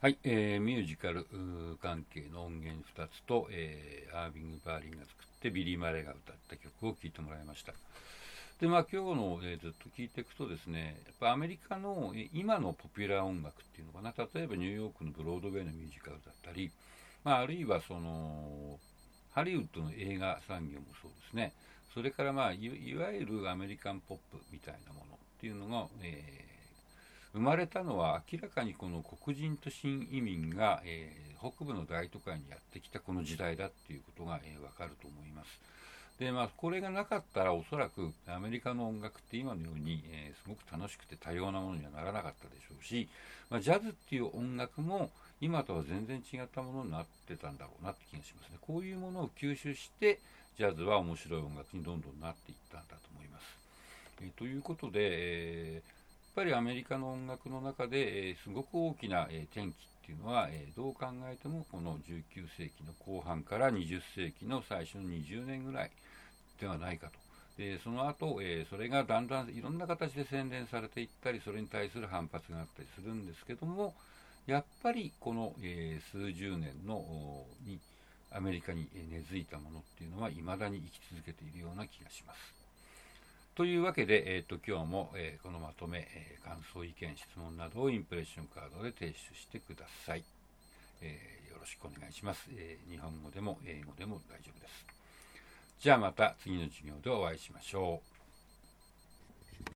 はい、ミュージカル関係の音源2つと、アーヴィング・バーリンが作ってビリー・マレーが歌った曲を聴いてもらいました。で、まあ今日の、ずっと聴いていくとですね、やっぱアメリカの、今のポピュラー音楽っていうのかな、例えばニューヨークのブロードウェイのミュージカルだったり、まああるいはそのハリウッドの映画産業もそうですね。それからまあいわゆるアメリカンポップみたいなものっていうのが、生まれたのは明らかにこの黒人と新移民が、北部の大都会にやってきたこの時代だっていうことが、わかると思います。で、まあこれがなかったらおそらくアメリカの音楽って今のように、すごく楽しくて多様なものにはならなかったでしょうし、まあ、ジャズっていう音楽も今とは全然違ったものになってたんだろうなって気がしますね。こういうものを吸収してジャズは面白い音楽にどんどんなっていったんだと思います。ということで、やっぱりアメリカの音楽の中で、すごく大きな、転機っていうのは、どう考えてもこの19世紀の後半から20世紀の最初の20年ぐらいではないかと。でその後、それがだんだんいろんな形で洗練されていったり、それに対する反発があったりするんですけども、やっぱりこの、数十年のにアメリカに根付いたものっていうのは未だに生き続けているような気がします。というわけで、今日も、このまとめ、感想、意見、質問などをインプレッションカードで提出してください。よろしくお願いします。日本語でも英語でも大丈夫です。じゃあまた次の授業でお会いしましょう。